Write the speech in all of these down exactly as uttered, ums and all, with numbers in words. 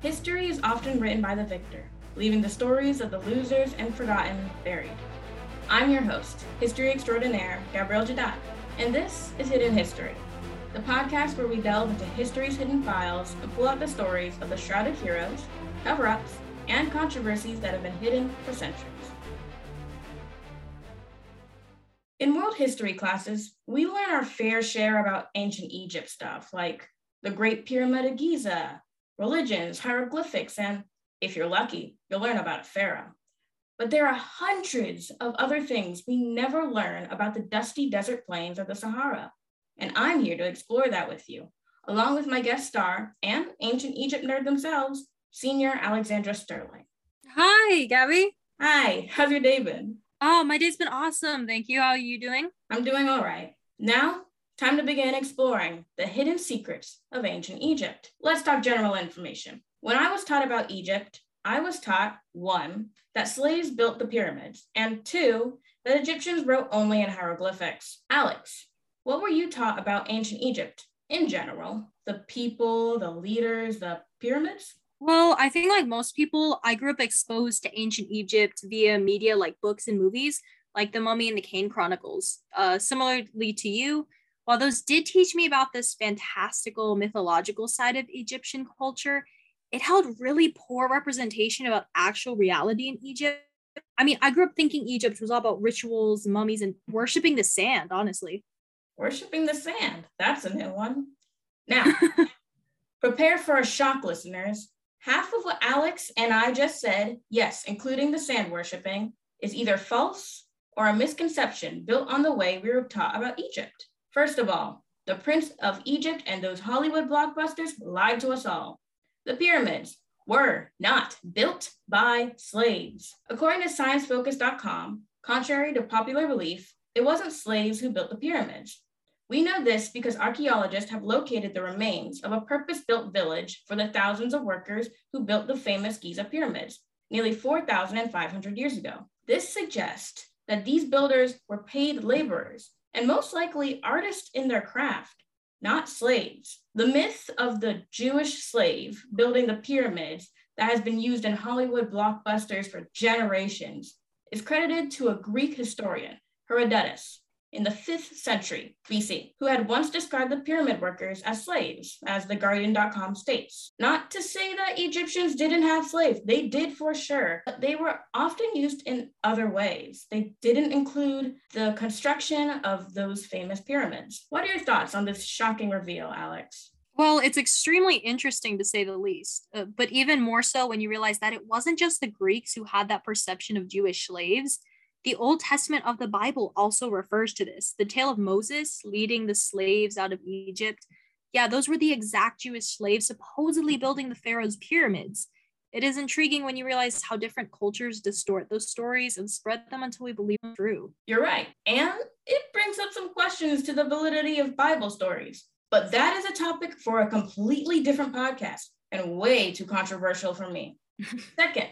History is often written by the victor, leaving the stories of the losers and forgotten buried. I'm your host, history extraordinaire, Gabrielle Jadot, and this is Hidden History, the podcast where we delve into history's hidden files and pull out the stories of the shrouded heroes, cover-ups, and controversies that have been hidden for centuries. In world history classes, we learn our fair share about ancient Egypt stuff, like the Great Pyramid of Giza, religions, hieroglyphics, and if you're lucky, you'll learn about a pharaoh. But there are hundreds of other things we never learn about the dusty desert plains of the Sahara. And I'm here to explore that with you, along with my guest star and ancient Egypt nerd themselves, Senior Alexandra Sterling. Hi, Gabby. Hi, how's your day been? Oh, my day's been awesome. Thank you. How are you doing? I'm doing all right. Now, time to begin exploring the hidden secrets of ancient Egypt. Let's talk general information. When I was taught about Egypt, I was taught, one, that slaves built the pyramids, and two, that Egyptians wrote only in hieroglyphics. Alex, what were you taught about ancient Egypt in general? The people, the leaders, the pyramids? Well, I think like most people, I grew up exposed to ancient Egypt via media like books and movies, like The Mummy and the Kane Chronicles. Uh, similarly to you, while those did teach me about this fantastical mythological side of Egyptian culture, it held really poor representation about actual reality in Egypt. I mean, I grew up thinking Egypt was all about rituals, mummies, and worshiping the sand, honestly. Worshipping the sand, that's a new one. Now, prepare for a shock, listeners. Half of what Alex and I just said, yes, including the sand worshiping, is either false or a misconception built on the way we were taught about Egypt. First of all, the Prince of Egypt and those Hollywood blockbusters lied to us all. The pyramids were not built by slaves. According to science focus dot com, contrary to popular belief, it wasn't slaves who built the pyramids. We know this because archaeologists have located the remains of a purpose-built village for the thousands of workers who built the famous Giza pyramids nearly four thousand five hundred years ago. This suggests that these builders were paid laborers and most likely artists in their craft, not slaves. The myth of the Jewish slave building the pyramids that has been used in Hollywood blockbusters for generations is credited to a Greek historian, Herodotus, in the fifth century B C, who had once described the pyramid workers as slaves, as the Guardian dot com states. Not to say that Egyptians didn't have slaves, they did for sure, but they were often used in other ways. They didn't include the construction of those famous pyramids. What are your thoughts on this shocking reveal, Alex? Well, it's extremely interesting to say the least, uh, but even more so when you realize that it wasn't just the Greeks who had that perception of Jewish slaves. The Old Testament of the Bible also refers to this. The tale of Moses leading the slaves out of Egypt. Yeah, those were the exact Jewish slaves supposedly building the Pharaoh's pyramids. It is intriguing when you realize how different cultures distort those stories and spread them until we believe them true. You're right. And it brings up some questions to the validity of Bible stories. But that is a topic for a completely different podcast and way too controversial for me. Second,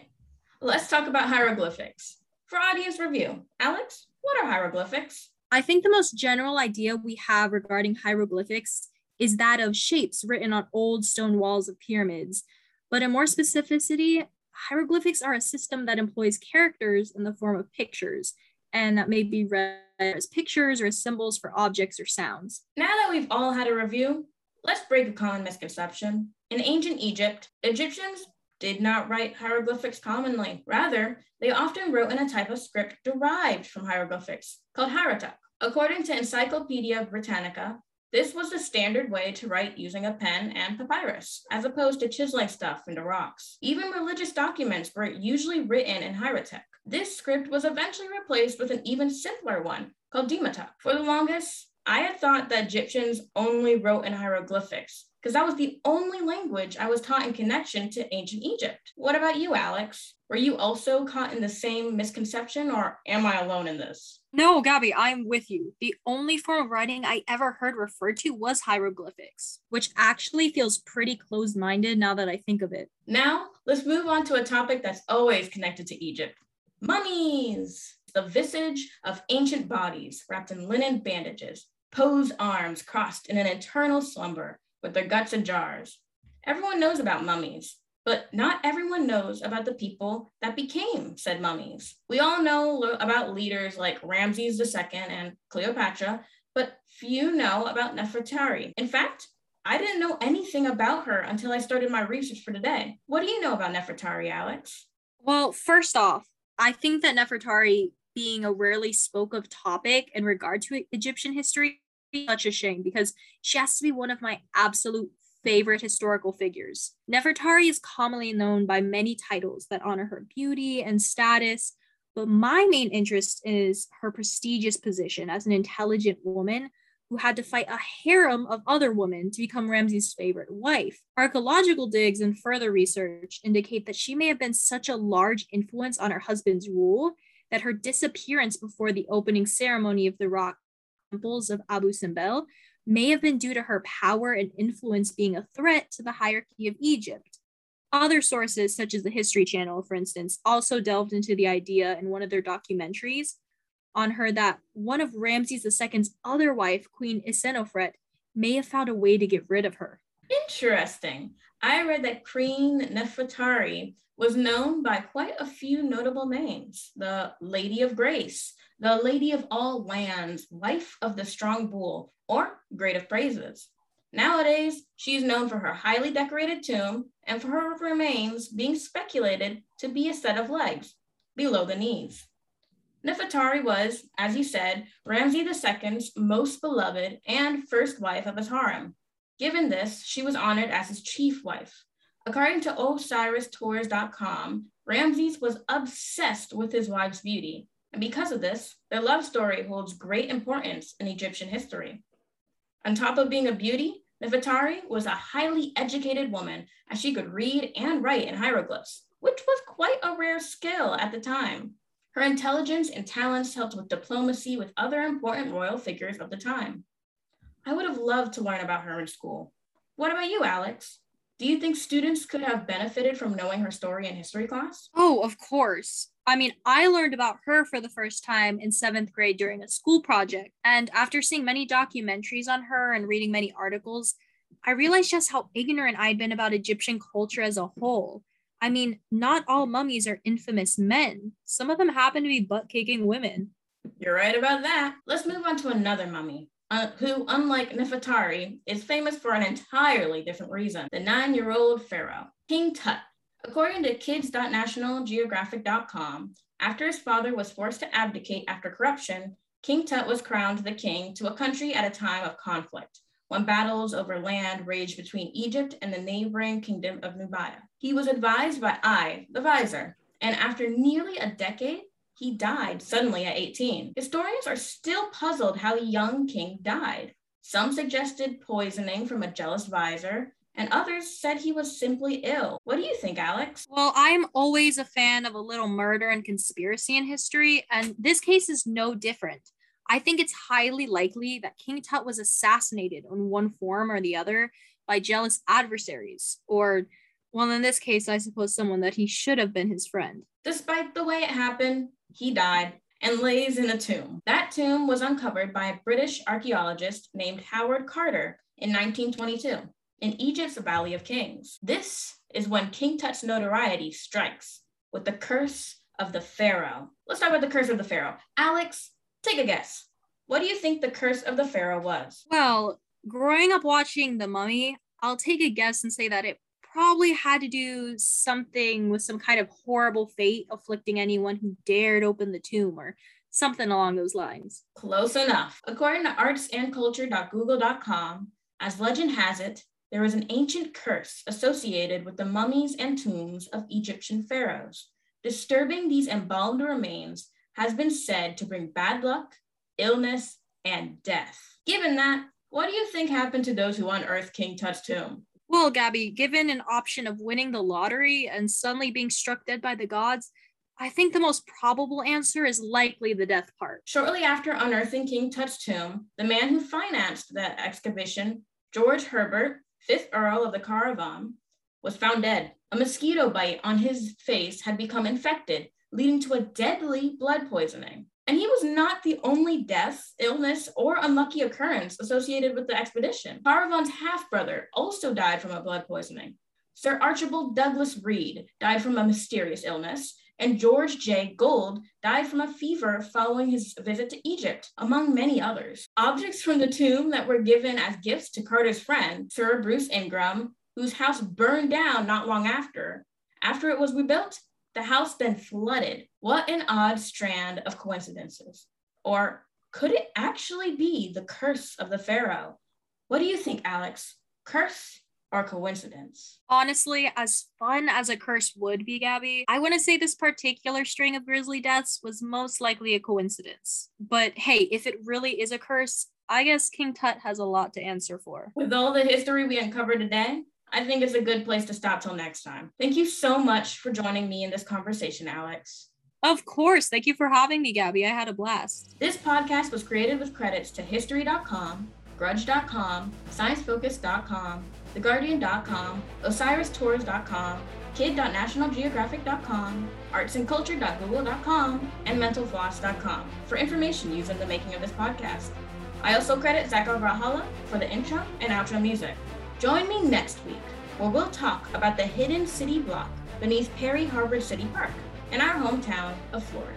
let's talk about hieroglyphics. For audience review, Alex, what are hieroglyphics? I think the most general idea we have regarding hieroglyphics is that of shapes written on old stone walls of pyramids. But in more specificity, hieroglyphics are a system that employs characters in the form of pictures, and that may be read as pictures or as symbols for objects or sounds. Now that we've all had a review, let's break a common misconception. In ancient Egypt, Egyptians did not write hieroglyphics commonly. Rather, they often wrote in a type of script derived from hieroglyphics called hieroglyph. According to Encyclopedia Britannica, this was the standard way to write using a pen and papyrus, as opposed to chiseling stuff into rocks. Even religious documents were usually written in hieroglyph. This script was eventually replaced with an even simpler one called demotic. For the longest, I had thought that Egyptians only wrote in hieroglyphics, because that was the only language I was taught in connection to ancient Egypt. What about you, Alex? Were you also caught in the same misconception, or am I alone in this? No, Gabby, I'm with you. The only form of writing I ever heard referred to was hieroglyphics, which actually feels pretty closed-minded now that I think of it. Now, let's move on to a topic that's always connected to Egypt. Mummies! The visage of ancient bodies wrapped in linen bandages, posed arms crossed in an eternal slumber, with their guts in jars. Everyone knows about mummies, But not everyone knows about the people that became said mummies. We all know about leaders like Ramesses the Second and Cleopatra, but few know about Nefertari. In fact, I didn't know anything about her until I started my research for today. What do you know about Nefertari, Alex? Well, first off, I think that Nefertari being a rarely spoke of topic in regard to Egyptian history is such a shame because she has to be one of my absolute favorite historical figures. Nefertari is commonly known by many titles that honor her beauty and status, but my main interest is her prestigious position as an intelligent woman who had to fight a harem of other women to become Ramesses' favorite wife. Archaeological digs and further research indicate that she may have been such a large influence on her husband's rule that her disappearance before the opening ceremony of the rock temples of Abu Simbel may have been due to her power and influence being a threat to the hierarchy of Egypt. Other sources, such as the History Channel, for instance, also delved into the idea in one of their documentaries on her that one of Ramesses the Second's other wife, Queen Isenofret, may have found a way to get rid of her. Interesting. I read that Queen Nefertari was known by quite a few notable names: the Lady of Grace, the Lady of All Lands, Wife of the Strong Bull, or Great of Praises. Nowadays, she is known for her highly decorated tomb and for her remains being speculated to be a set of legs below the knees. Nefertari was, as you said, Ramesses the Second's most beloved and first wife of his harem. Given this, she was honored as his chief wife. According to Osiris Tours dot com, Ramesses was obsessed with his wife's beauty. And because of this, their love story holds great importance in Egyptian history. On top of being a beauty, Nefertari was a highly educated woman, as she could read and write in hieroglyphs, which was quite a rare skill at the time. Her intelligence and talents helped with diplomacy with other important royal figures of the time. I would have loved to learn about her in school. What about you, Alex? Do you think students could have benefited from knowing her story in history class? Oh, of course. I mean, I learned about her for the first time in seventh grade during a school project. And after seeing many documentaries on her and reading many articles, I realized just how ignorant I'd been about Egyptian culture as a whole. I mean, not all mummies are infamous men. Some of them happen to be butt-kicking women. You're right about that. Let's move on to another mummy, Uh, who, unlike Nefertari, is famous for an entirely different reason: the nine-year-old pharaoh, King Tut. According to kids dot national geographic dot com, after his father was forced to abdicate after corruption, King Tut was crowned the king to a country at a time of conflict, when battles over land raged between Egypt and the neighboring kingdom of Nubia. He was advised by Ay, the vizier, and after nearly a decade, he died suddenly at eighteen. Historians are still puzzled how the young king died. Some suggested poisoning from a jealous vizier, and others said he was simply ill. What do you think, Alex? Well, I'm always a fan of a little murder and conspiracy in history, and this case is no different. I think it's highly likely that King Tut was assassinated in one form or the other by jealous adversaries, or, well, in this case, I suppose someone that he should have been his friend. Despite the way it happened, he died and lays in a tomb. That tomb was uncovered by a British archaeologist named Howard Carter in nineteen twenty-two in Egypt's Valley of Kings. This is when King Tut's notoriety strikes with the curse of the pharaoh. Let's talk about the curse of the pharaoh. Alex, take a guess. What do you think the curse of the pharaoh was? Well, growing up watching The Mummy, I'll take a guess and say that it probably had to do something with some kind of horrible fate afflicting anyone who dared open the tomb or something along those lines. Close enough. According to arts and culture dot google dot com, as legend has it, there was an ancient curse associated with the mummies and tombs of Egyptian pharaohs. Disturbing these embalmed remains has been said to bring bad luck, illness, and death. Given that, what do you think happened to those who unearthed King Tut's tomb? Well, Gabby, given an option of winning the lottery and suddenly being struck dead by the gods, I think the most probable answer is likely the death part. Shortly after unearthing King Tut's tomb, the man who financed that excavation, George Herbert, fifth Earl of the Carnarvon, was found dead. A mosquito bite on his face had become infected, leading to a deadly blood poisoning. And he was not the only death, illness, or unlucky occurrence associated with the expedition. Carnarvon's half-brother also died from a blood poisoning. Sir Archibald Douglas Reid died from a mysterious illness, and George J. Gold died from a fever following his visit to Egypt, among many others. Objects from the tomb that were given as gifts to Carter's friend, Sir Bruce Ingram, whose house burned down not long after. After it was rebuilt, the house then flooded. What an odd strand of coincidences. Or could it actually be the curse of the pharaoh? What do you think, Alex? Curse or coincidence? Honestly, as fun as a curse would be, Gabby, I want to say this particular string of grisly deaths was most likely a coincidence. But hey, if it really is a curse, I guess King Tut has a lot to answer for. With all the history we uncovered today, I think it's a good place to stop till next time. Thank you so much for joining me in this conversation, Alex. Of course. Thank you for having me, Gabby. I had a blast. This podcast was created with credits to history dot com, grudge dot com, sciencefocus dot com, the guardian dot com, osiris tours dot com, kid dot national geographic dot com, arts and culture dot google dot com, and mental floss dot com for information used in the making of this podcast. I also credit Zakhar Valaha for the intro and outro music. Join me next week, where we'll talk about the hidden city block beneath Perry Harbor City Park in our hometown of Florida.